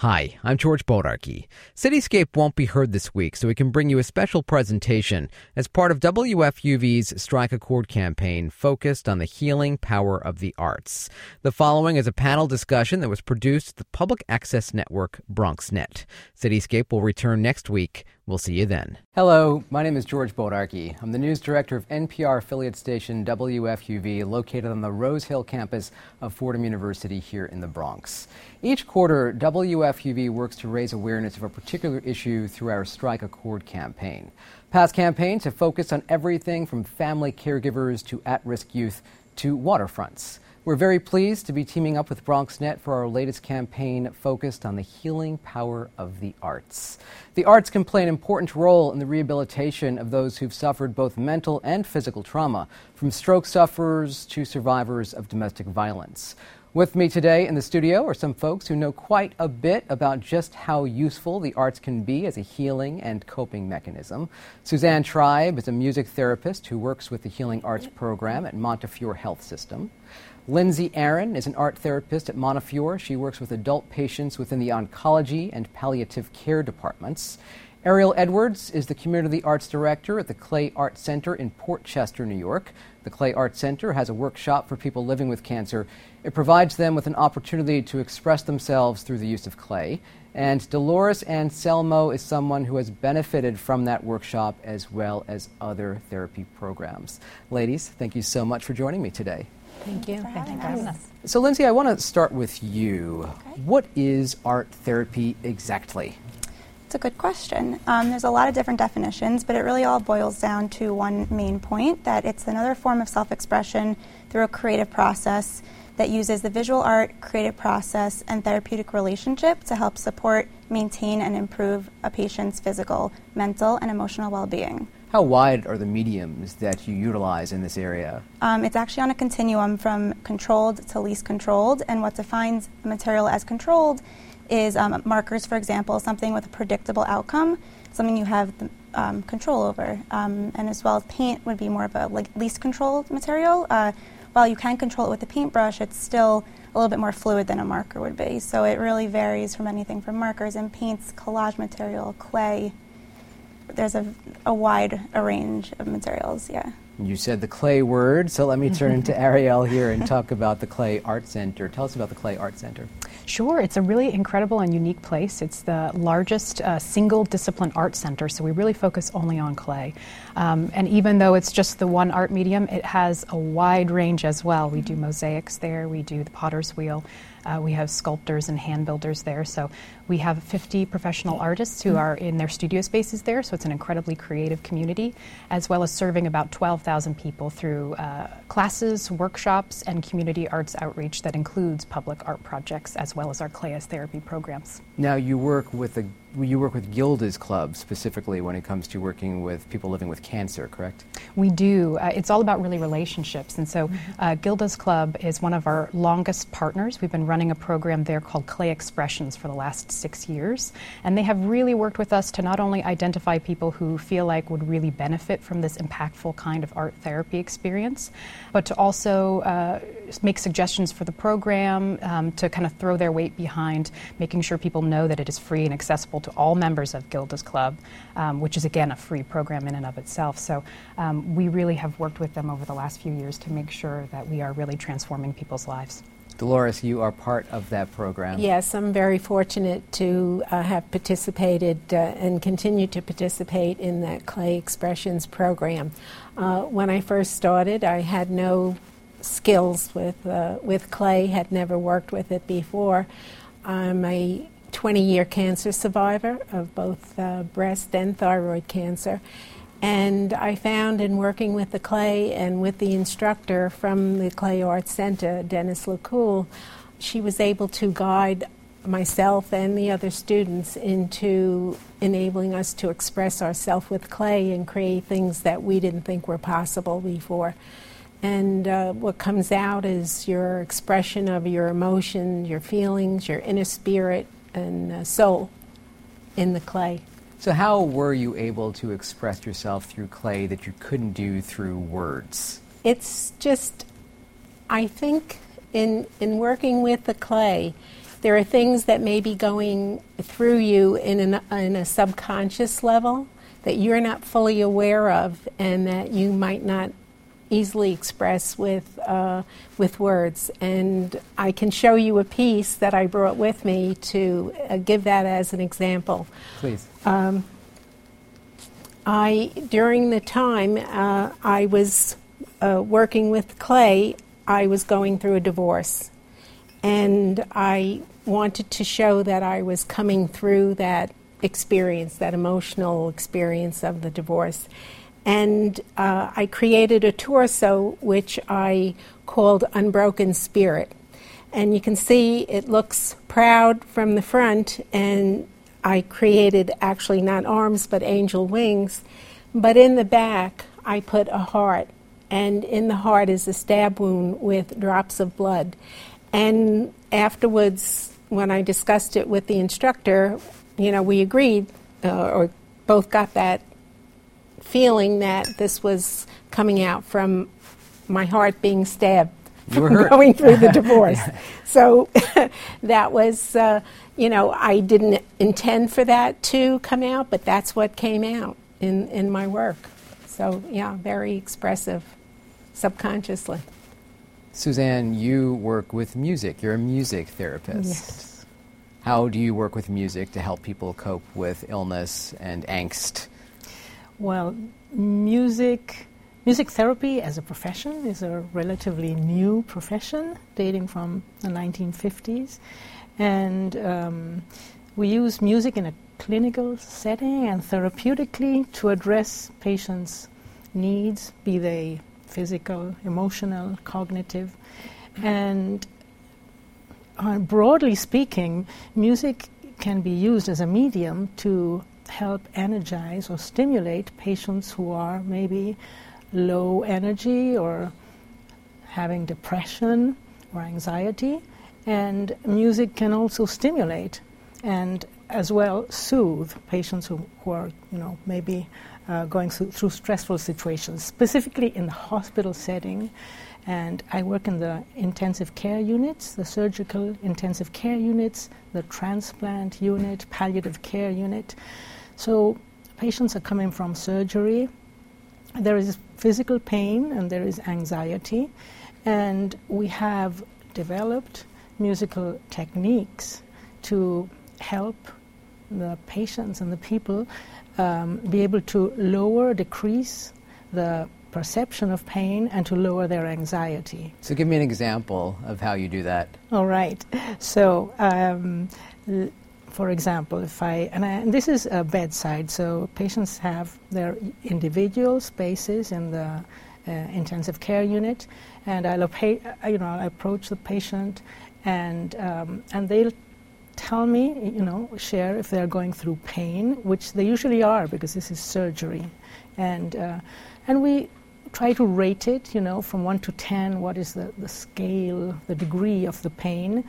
Hi, I'm George Bodarky. Cityscape won't be heard this week, so we can bring you a special presentation as part of WFUV's Strike a Chord campaign focused on the healing power of the arts. The following is a panel discussion that was produced at the public access network BronxNet. Cityscape will return next week. We'll see you then. Hello, my name is George Bodarky. I'm the news director of NPR affiliate station WFUV, located on the Rose Hill campus of Fordham University here in the Bronx. Each quarter, WFUV works to raise awareness of a particular issue through our Strike a Chord campaign. Past campaigns have focused on everything from family caregivers to at-risk youth to waterfronts. We're very pleased to be teaming up with BronxNet for our latest campaign focused on the healing power of the arts. The arts can play an important role in the rehabilitation of those who've suffered both mental and physical trauma, from stroke sufferers to survivors of domestic violence. With me today in the studio are some folks who know quite a bit about just how useful the arts can be as a healing and coping mechanism. Suzanne Tribe is a music therapist who works with the Healing Arts program at Montefiore Health System. Lindsay Aaron is an art therapist at Montefiore. She works with adult patients within the oncology and palliative care departments. Arielle Edwards is the Community Arts Director at the Clay Art Center in Port Chester, New York. The Clay Art Center has a workshop for people living with cancer. It provides them with an opportunity to express themselves through the use of clay. And Dolores Anselmo is someone who has benefited from that workshop as well as other therapy programs. Ladies, thank you so much for joining me today. Thank you. Thank you for having us. So, Lindsay, I want to start with you. Okay. What is art therapy exactly? It's a good question. There's a lot of different definitions, but it really all boils down to one main point, that it's another form of self-expression through a creative process that uses the visual art, creative process, and therapeutic relationship to help support, maintain, and improve a patient's physical, mental, and emotional well-being. How wide are the mediums that you utilize in this area? It's actually on a continuum from controlled to least controlled, and what defines the material as controlled is markers, for example, something with a predictable outcome, something you have control over, and as well as paint would be more of a least controlled material. While you can control it with a paintbrush, it's still a little bit more fluid than a marker would be, so it really varies from anything from markers and paints, collage material, clay. There's a wide range of materials, yeah. You said the clay word, so let me turn to Arielle here and talk about the Clay Art Center. Tell us about the Clay Art Center. Sure. It's a really incredible and unique place. It's the largest single discipline art center, so we really focus only on clay. And even though it's just the one art medium, it has a wide range as well. We do mosaics there, we do the potter's wheel, we have sculptors and hand builders there. So we have 50 professional artists who are in their studio spaces there, so it's an incredibly creative community, as well as serving about 12,000 people through classes, workshops, and community arts outreach that includes public art projects as well as our clay as therapy programs. Now you work with Gilda's Club specifically when it comes to working with people living with cancer, correct? We do. It's all about really relationships, and so Gilda's Club is one of our longest partners. We've been running a program there called Clay Expressions for the last 6 years, and they have really worked with us to not only identify people who feel like would really benefit from this impactful kind of art therapy experience, but to also make suggestions for the program, to kind of throw their weight behind making sure people know that it is free and accessible to all members of Gilda's Club, which is again a free program in and of itself. So we really have worked with them over the last few years to make sure that we are really transforming people's lives. Dolores, you are part of that program. Yes, I'm very fortunate to have participated and continue to participate in that Clay Expressions program. When I first started, I had no skills with clay, had never worked with it before. I'm a 20-year cancer survivor of both breast and thyroid cancer. And I found in working with the clay and with the instructor from the Clay Arts Center, Dennis LaCoule, she was able to guide myself and the other students into enabling us to express ourselves with clay and create things that we didn't think were possible before. And what comes out is your expression of your emotion, your feelings, your inner spirit and soul in the clay. So how were you able to express yourself through clay that you couldn't do through words? It's just, I think in working with the clay, There are things that may be going through you in a subconscious level that you're not fully aware of and that you might not easily express with words. And I can show you a piece that I brought with me to give that as an example. Please. During the time I was working with Clay, I was going through a divorce. And I wanted to show that I was coming through that experience, that emotional experience of the divorce. And I created a torso, which I called Unbroken Spirit. And you can see it looks proud from the front, and I created actually not arms but angel wings. But in the back, I put a heart, and in the heart is a stab wound with drops of blood. And afterwards, when I discussed it with the instructor, we agreed, or both got that feeling that this was coming out from my heart being stabbed from going through the divorce. So that was, I didn't intend for that to come out, but that's what came out in my work. So, yeah, very expressive subconsciously. Suzanne, you work with music. You're a music therapist. Yes. How do you work with music to help people cope with illness and angst? Well, music therapy as a profession is a relatively new profession, dating from the 1950s. And we use music in a clinical setting and therapeutically to address patients' needs, be they physical, emotional, cognitive. And broadly speaking, music can be used as a medium to help energize or stimulate patients who are maybe low energy or having depression or anxiety. And music can also stimulate and as well soothe patients who are, maybe going through stressful situations, specifically in the hospital setting. And I work in the intensive care units, the surgical intensive care units, the transplant unit, palliative care unit. So patients are coming from surgery. There is physical pain and there is anxiety. And we have developed musical techniques to help the patients and the people be able to decrease the perception of pain and to lower their anxiety. So give me an example of how you do that. All right. So, for example, and this is a bedside, so patients have their individual spaces in the intensive care unit, and I approach the patient, and they'll tell me, share if they're going through pain, which they usually are because this is surgery, and we try to rate it, from 1 to 10. What is the scale, the degree of the pain,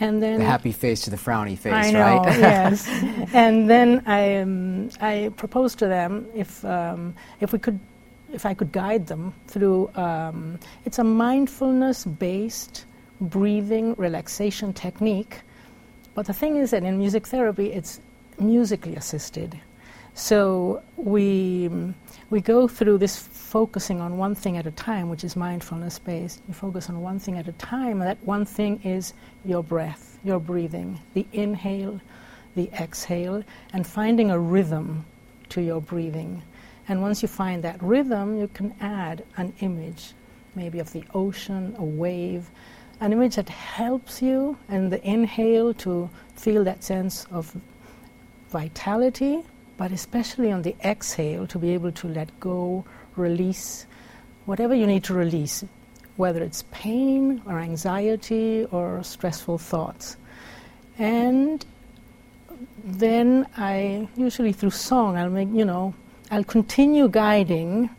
and then the happy face to the frowny face, I know, right? Yes. And then I proposed to them if I could guide them through. It's a mindfulness-based breathing relaxation technique. But the thing is that in music therapy, it's musically assisted. So we go through this focusing on one thing at a time, which is mindfulness-based. You focus on one thing at a time, and that one thing is your breath, your breathing, the inhale, the exhale, and finding a rhythm to your breathing. And once you find that rhythm, you can add an image, maybe of the ocean, a wave, an image that helps you in the inhale to feel that sense of vitality, but especially on the exhale to be able to let go, release, whatever you need to release, whether it's pain or anxiety or stressful thoughts. And then I usually through song I'll continue guiding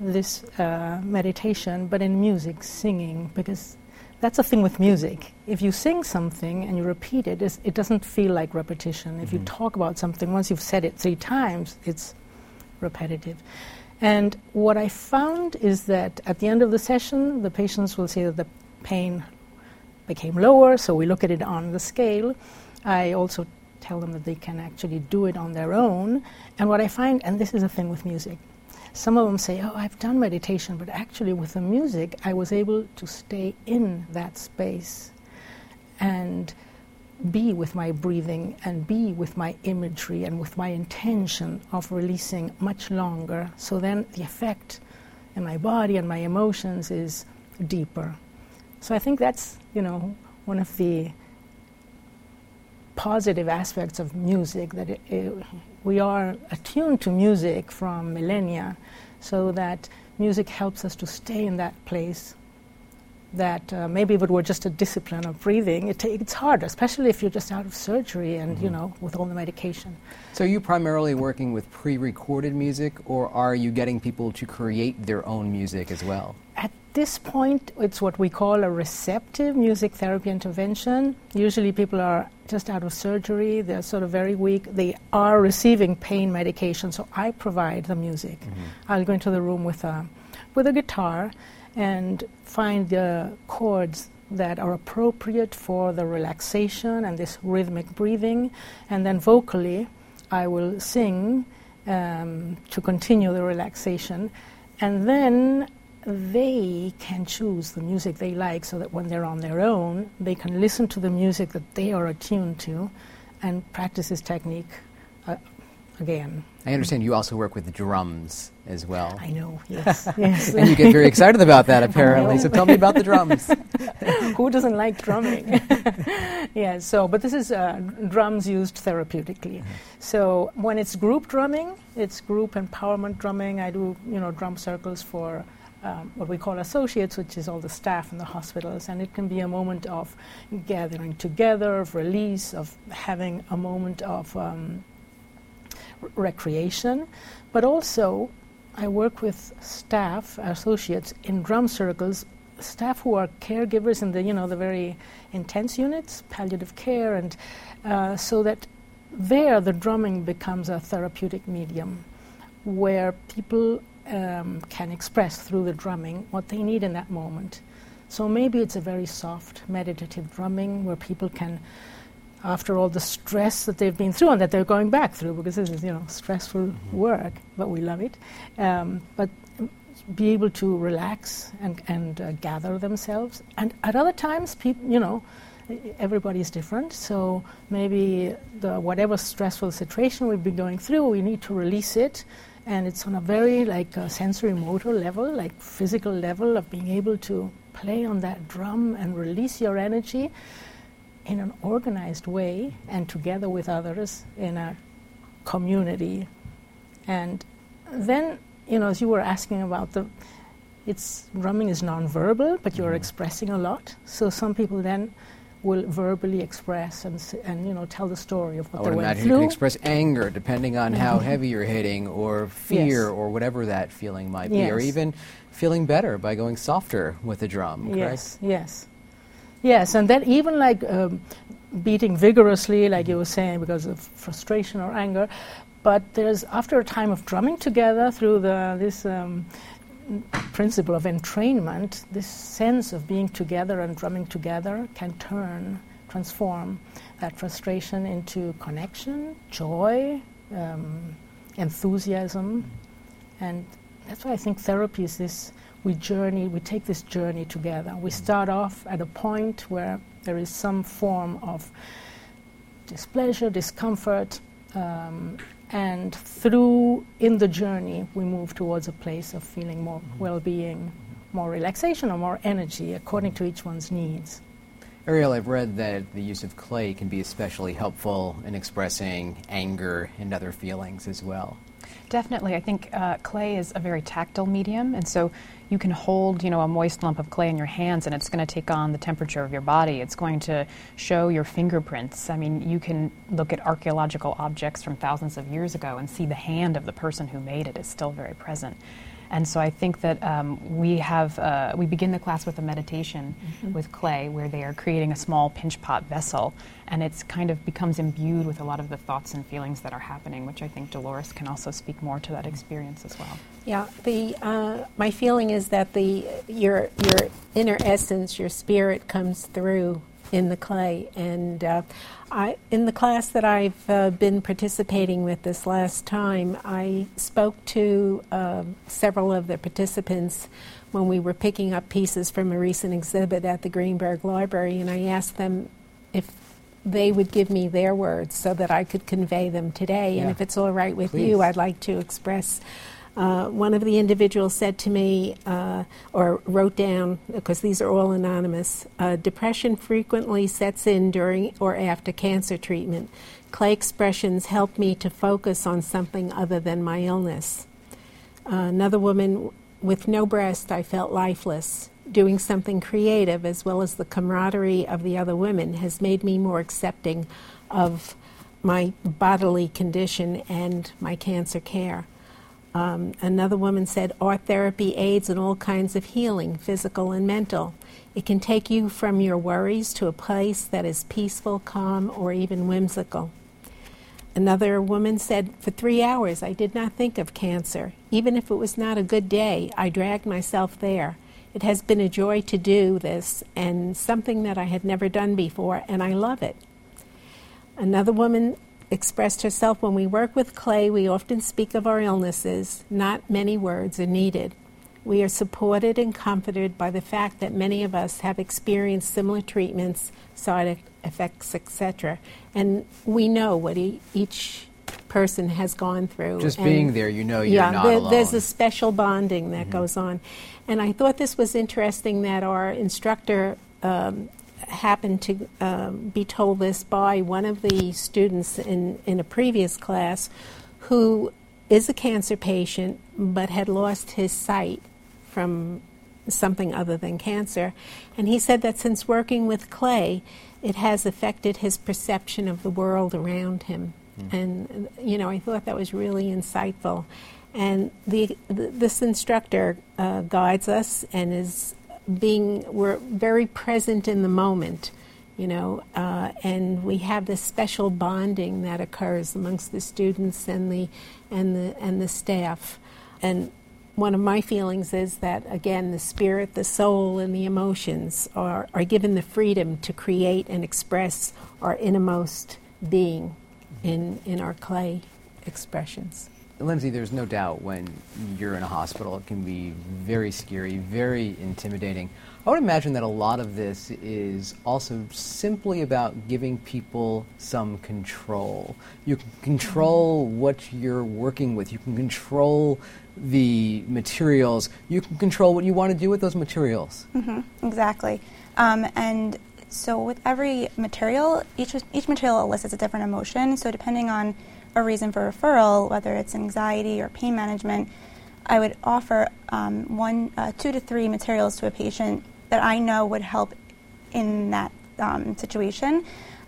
this meditation, but in music, singing, because that's the thing with music. If you sing something and you repeat it, it doesn't feel like repetition. If you talk about something, once you've said it 3 times, it's repetitive. And what I found is that at the end of the session, the patients will say that the pain became lower, so we look at it on the scale. I also tell them that they can actually do it on their own. And what I find, and this is a thing with music, some of them say, oh, I've done meditation, but actually with the music, I was able to stay in that space and be with my breathing and be with my imagery and with my intention of releasing much longer. So then the effect in my body and my emotions is deeper. So I think that's, you know, one of the positive aspects of music, that we are attuned to music from millennia, so that music helps us to stay in that place that maybe if it were just a discipline of breathing, it's hard, especially if you're just out of surgery and, you know, with all the medication. So are you primarily working with pre-recorded music, or are you getting people to create their own music as well? At this point, it's what we call a receptive music therapy intervention. Usually people are just out of surgery, they're sort of very weak, they are receiving pain medication, so I provide the music. I'll go into the room with a guitar and find the chords that are appropriate for the relaxation and this rhythmic breathing. And then vocally, I will sing to continue the relaxation. And then they can choose the music they like, so that when they're on their own, they can listen to the music that they are attuned to and practice this technique again. I understand you also work with drums as well. I know, yes. Yes. And you get very excited about that, apparently. So tell me about the drums. Who doesn't like drumming? Yeah, so, but this is drums used therapeutically. So when it's group drumming, it's group empowerment drumming. I do, you know, drum circles for what we call associates, which is all the staff in the hospitals, and it can be a moment of gathering together, of release, of having a moment of recreation. But also I work with staff, associates in drum circles, staff who are caregivers in the, you know, the very intense units, palliative care, and so that there the drumming becomes a therapeutic medium where people can express through the drumming what they need in that moment. So maybe it's a very soft, meditative drumming where people can, after all the stress that they've been through and that they're going back through, because this is, you know, stressful work, but we love it, but be able to relax and gather themselves. And at other times, people, you know, everybody's different, so maybe whatever stressful situation we've been going through, we need to release it. And it's on a very sensory motor level, like physical level of being able to play on that drum and release your energy in an organized way and together with others in a community. And then, you know, as you were asking about drumming is nonverbal, but you're expressing a lot. So some people then will verbally express and you know, tell the story of what they went through. You can express anger depending on how heavy you're hitting, or fear, or whatever that feeling might be, or even feeling better by going softer with a drum, correct? Yes, and then even beating vigorously, like you were saying, because of frustration or anger, but there's, after a time of drumming together through this principle of entrainment, this sense of being together and drumming together can transform that frustration into connection, joy, enthusiasm. And that's why I think therapy is this, we take this journey together. We start off at a point where there is some form of displeasure, discomfort, and through, in the journey, we move towards a place of feeling more well-being, more relaxation, or more energy, according to each one's needs. Arielle, I've read that the use of clay can be especially helpful in expressing anger and other feelings as well. Definitely. I think clay is a very tactile medium, and so you can hold, you know, a moist lump of clay in your hands, and it's going to take on the temperature of your body. It's going to show your fingerprints. I mean, you can look at archaeological objects from thousands of years ago and see the hand of the person who made it is still very present. And so I think that we begin the class with a meditation with clay, where they are creating a small pinch pot vessel, and it's kind of becomes imbued with a lot of the thoughts and feelings that are happening, which I think Dolores can also speak more to that experience as well. Yeah, the my feeling is that your inner essence, your spirit, comes through in the clay, and in the class that I've been participating with this last time, I spoke to several of the participants when we were picking up pieces from a recent exhibit at the Greenberg Library, and I asked them if they would give me their words so that I could convey them today, and if it's all right with you, I'd like to express. One of the individuals said to me, or wrote down, because these are all anonymous, depression frequently sets in during or after cancer treatment. Clay Expressions help me to focus on something other than my illness. Another woman, with no breast, I felt lifeless. Doing something creative, as well as the camaraderie of the other women, has made me more accepting of my bodily condition and my cancer care. Another woman said, art therapy aids in all kinds of healing, physical and mental. It can take you from your worries to a place that is peaceful, calm, or even whimsical. Another woman said, for 3 hours I did not think of cancer. Even if it was not a good day, I dragged myself there. It has been a joy to do this, and something that I had never done before, and I love it. Another woman expressed herself, when we work with clay, we often speak of our illnesses. Not many words are needed. We are supported and comforted by the fact that many of us have experienced similar treatments, side effects, etc. And we know what each person has gone through. Just being there, you know you're not alone. There's a special bonding that goes on. And I thought this was interesting that our instructor happened to be told this by one of the students in a previous class, who is a cancer patient but had lost his sight from something other than cancer. And he said that since working with clay, it has affected his perception of the world around him. And, you know, I thought that was really insightful. And this instructor guides us and is we're very present in the moment, you know, and we have this special bonding that occurs amongst the students and the staff. And one of my feelings is that, again, the spirit, the soul, and the emotions are given the freedom to create and express our innermost being in our clay expressions. Lindsay, there's no doubt when you're in a hospital, it can be very scary, very intimidating. I would imagine that a lot of this is also simply about giving people some control. You can control what you're working with. You can control the materials. You can control what you want to do with those materials. Exactly. And so with every material, each material elicits a different emotion. So depending on a reason for referral, whether it's anxiety or pain management, I would offer 2 to 3 materials to a patient that I know would help in that situation.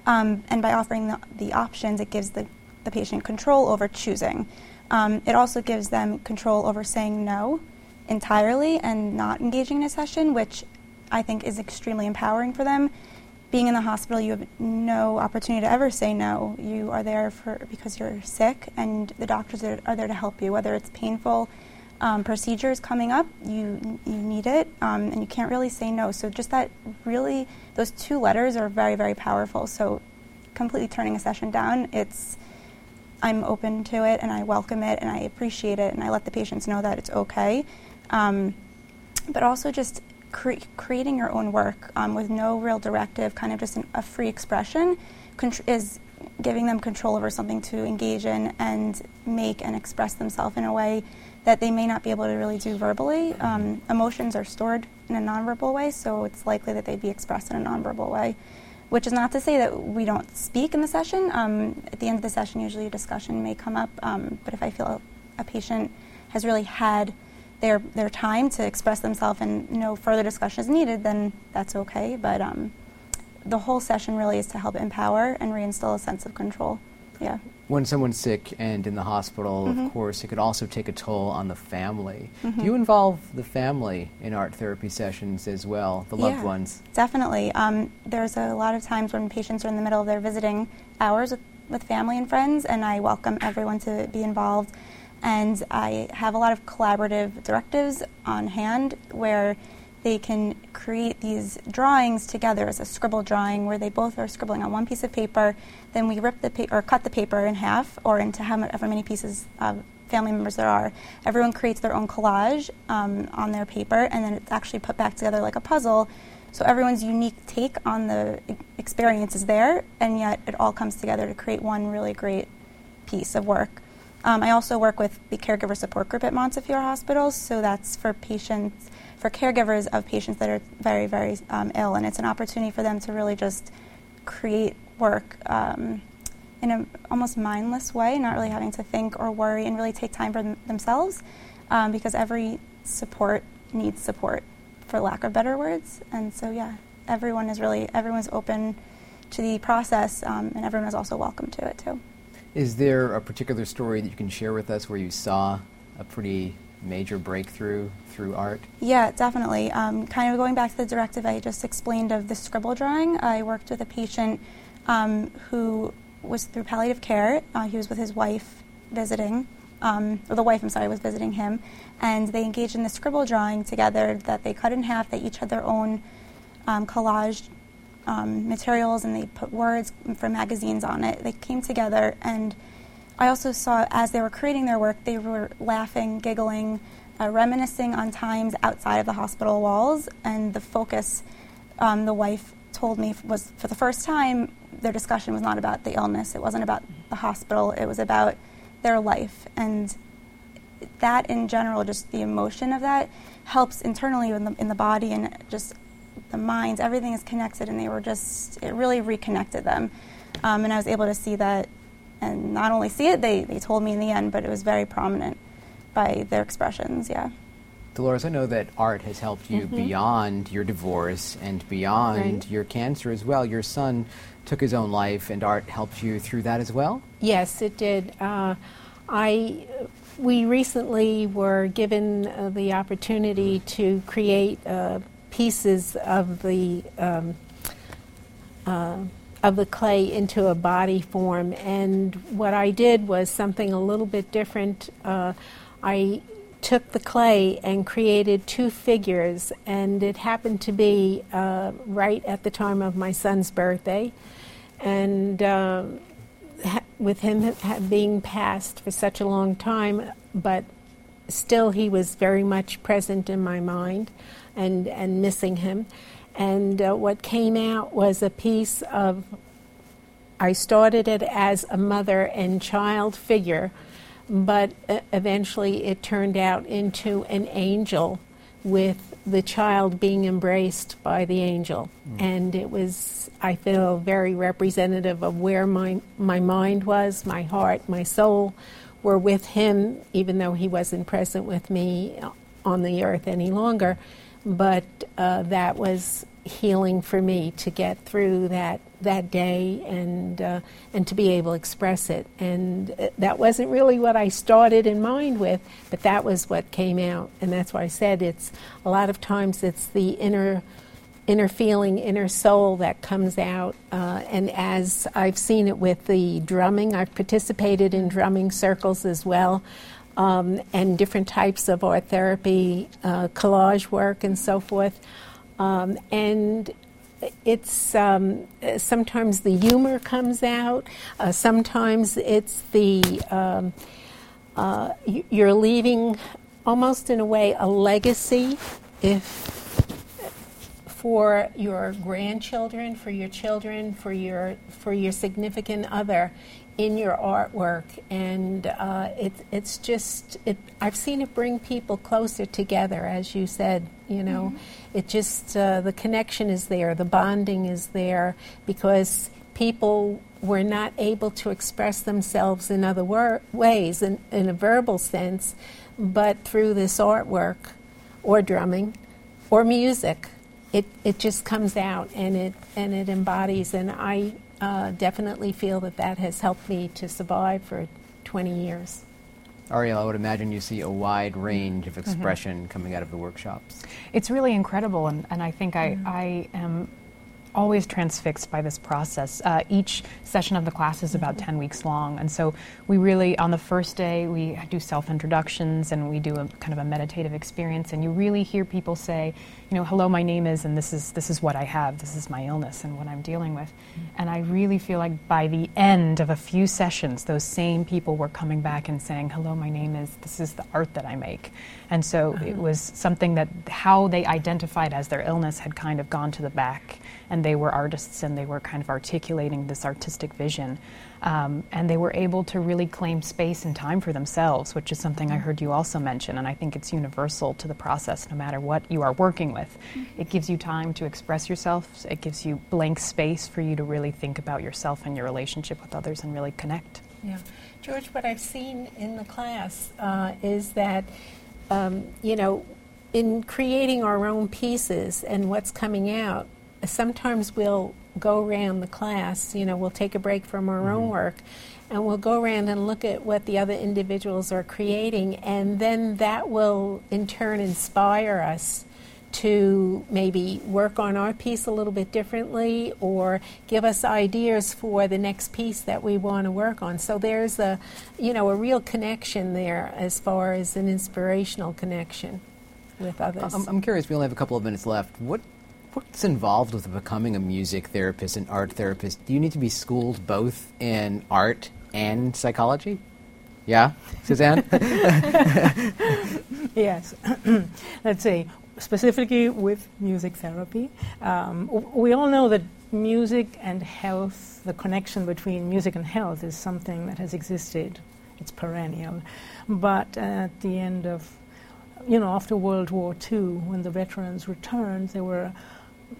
And by offering the options, it gives the patient control over choosing. It also gives them control over saying no entirely and not engaging in a session, which I think is extremely empowering for them. Being in the hospital, you have no opportunity to ever say no. You are there because you're sick, and the doctors are there to help you. Whether it's painful procedures coming up, you need it, and you can't really say no. So just that, really, those 2 letters are very, very powerful. So completely turning a session down, I'm open to it, and I welcome it, and I appreciate it, and I let the patients know that it's okay. But also just creating your own work with no real directive, kind of just a free expression, is giving them control over something to engage in and make and express themselves in a way that they may not be able to really do verbally. Emotions are stored in a nonverbal way, so it's likely that they'd be expressed in a nonverbal way, which is not to say that we don't speak in the session. At the end of the session, usually a discussion may come up, but if I feel a patient has really had their time to express themselves and no further discussion is needed, then that's okay. But the whole session really is to help empower and reinstill a sense of control. Yeah. When someone's sick and in the hospital, mm-hmm. of course, it could also take a toll on the family. Mm-hmm. Do you involve the family in art therapy sessions as well, the loved ones? Definitely. There's a lot of times when patients are in the middle of their visiting hours with family and friends, and I welcome everyone to be involved. And I have a lot of collaborative directives on hand where they can create these drawings together as a scribble drawing where they both are scribbling on one piece of paper. Then we rip the paper or cut the paper in half or into however many pieces of family members there are. Everyone creates their own collage on their paper, and then it's actually put back together like a puzzle. So everyone's unique take on the experience is there, and yet it all comes together to create one really great piece of work. I also work with the caregiver support group at Montefiore Hospitals, so that's for patients, for caregivers of patients that are very, very ill, and it's an opportunity for them to really just create work in an almost mindless way, not really having to think or worry, and really take time for themselves, because every support needs support, for lack of better words, and so everyone's open to the process, and everyone is also welcome to it too. Is there a particular story that you can share with us where you saw a pretty major breakthrough through art? Yeah, definitely. Kind of going back to the directive I just explained of the scribble drawing, I worked with a patient who was through palliative care. He was with his wife visiting, or the wife, I'm sorry, was visiting him, and they engaged in the scribble drawing together that they cut in half. They each had their own collage materials, and they put words from magazines on it. They came together, and I also saw as they were creating their work, they were laughing, giggling, reminiscing on times outside of the hospital walls, and the focus, the wife told me, was for the first time their discussion was not about the illness, it wasn't about the hospital, it was about their life. And that in general, just the emotion of that helps internally in the body, and just the minds, everything is connected, and it really reconnected them. And I was able to see that, and not only see it, they told me in the end, but it was very prominent by their expressions, yeah. Dolores, I know that art has helped you mm-hmm. beyond your divorce and beyond your cancer as well. Your son took his own life, and art helped you through that as well? Yes, it did. We recently were given the opportunity to create pieces of the clay into a body form, and what I did was something a little bit different. I took the clay and created two figures, and it happened to be right at the time of my son's birthday, and with him being passed for such a long time, but still he was very much present in my mind. And missing him. And what came out was a piece of, I started it as a mother and child figure, but eventually it turned out into an angel with the child being embraced by the angel. Mm. And it was, I feel, very representative of where my mind was, my heart, my soul were with him, even though he wasn't present with me on the earth any longer. But that was healing for me to get through that day and to be able to express it. And that wasn't really what I started in mind with, but that was what came out. And that's why I said it's a lot of times it's the inner feeling, inner soul that comes out. And as I've seen it with the drumming, I've participated in drumming circles as well. And different types of art therapy, collage work, and so forth. And it's sometimes the humor comes out. Sometimes it's the you're leaving almost in a way a legacy, for your grandchildren, for your children, for your significant other, in your artwork, and it's just I've seen it bring people closer together, as you said. You know, mm-hmm. it just the connection is there, the bonding is there, because people were not able to express themselves in other ways, in a verbal sense, but through this artwork, or drumming, or music, it just comes out and it embodies. And I. definitely feel that that has helped me to survive for 20 years. Arielle, I would imagine you see a wide range of expression coming out of the workshops. It's really incredible, and I think I am always transfixed by this process. Each session of the class is about 10 weeks long, and so we really, on the first day, we do self-introductions and we do a kind of a meditative experience, and you really hear people say, you know, hello, my name is, and this is what I have, this is my illness and what I'm dealing with. And I really feel like by the end of a few sessions, those same people were coming back and saying, hello, my name is, this is the art that I make. And so it was something that how they identified as their illness had kind of gone to the back, and they were artists and they were kind of articulating this artistic vision. And they were able to really claim space and time for themselves, which is something I heard you also mention, and I think it's universal to the process no matter what you are working with. It gives you time to express yourself, it gives you blank space for you to really think about yourself and your relationship with others and really connect. Yeah, George, what I've seen in the class is that, you know, in creating our own pieces and what's coming out, sometimes we'll go around the class, you know, we'll take a break from our own work, and we'll go around and look at what the other individuals are creating, and then that will in turn inspire us to maybe work on our piece a little bit differently or give us ideas for the next piece that we want to work on. So there's a, you know, a real connection there as far as an inspirational connection with others. I'm curious, we only have a couple of minutes left. What's involved with becoming a music therapist and art therapist? Do you need to be schooled both in art and psychology? Yeah, Suzanne? Yes. Let's see. Specifically with music therapy, we all know that music and health, the connection between music and health is something that has existed. It's perennial. But at the end of, you know, after World War II, when the veterans returned, there were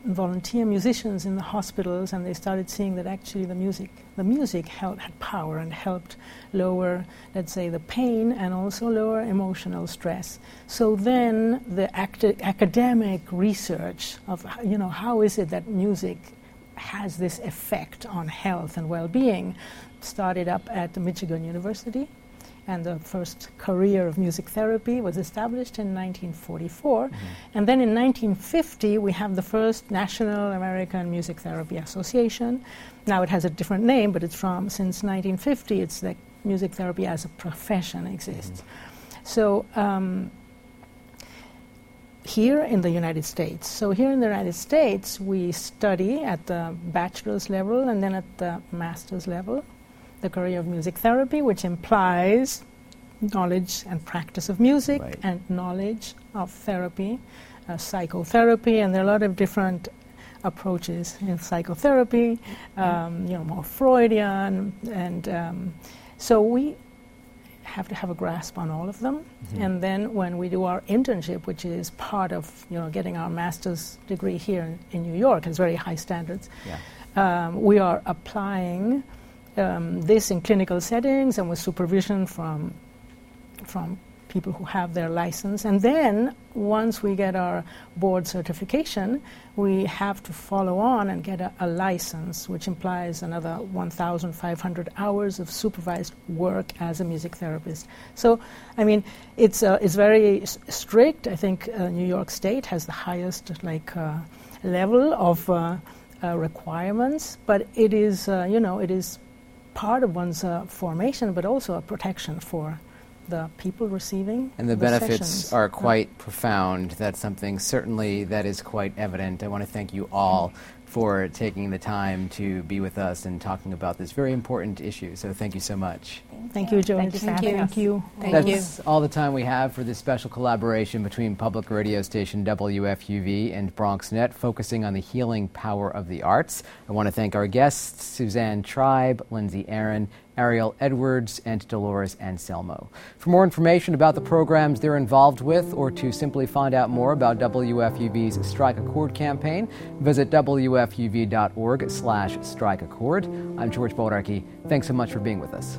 volunteer musicians in the hospitals, and they started seeing that actually the music had power and helped lower, let's say, the pain and also lower emotional stress. So then the academic research of, you know, how is it that music has this effect on health and well-being started up at the Michigan University, and the first career of music therapy was established in 1944. And then in 1950, we have the first National American Music Therapy Association. Now it has a different name, but it's from, since 1950, it's like music therapy as a profession exists. So here in the United States. So here in the United States, we study at the bachelor's level and then at the master's level the career of music therapy, which implies knowledge and practice of music and knowledge of therapy, psychotherapy, and there are a lot of different approaches in psychotherapy, you know, more Freudian, and so we have to have a grasp on all of them. And then when we do our internship, which is part of, you know, getting our master's degree here in New York, has very high standards, we are applying this in clinical settings and with supervision from people who have their license. And then once we get our board certification, we have to follow on and get a license, which implies another 1,500 hours of supervised work as a music therapist. So, I mean, it's very strict. I think New York State has the highest level of requirements, but it is, you know, it is part of one's formation, but also a protection for the people receiving. And the benefits sessions are quite profound. That's something certainly that is quite evident. I want to thank you all for taking the time to be with us and talking about this very important issue. So thank you so much. Thank you, George. Thank you. That's all the time we have for this special collaboration between public radio station WFUV and BronxNet, focusing on the healing power of the arts. I want to thank our guests, Suzanne Tribe, Lindsay Aaron, Arielle Edwards, and Dolores Anselmo. For more information about the programs they're involved with, or to simply find out more about WFUV's Strike a Chord campaign, visit wfuv.org/strikeachord. I'm George Bodarky. Thanks so much for being with us.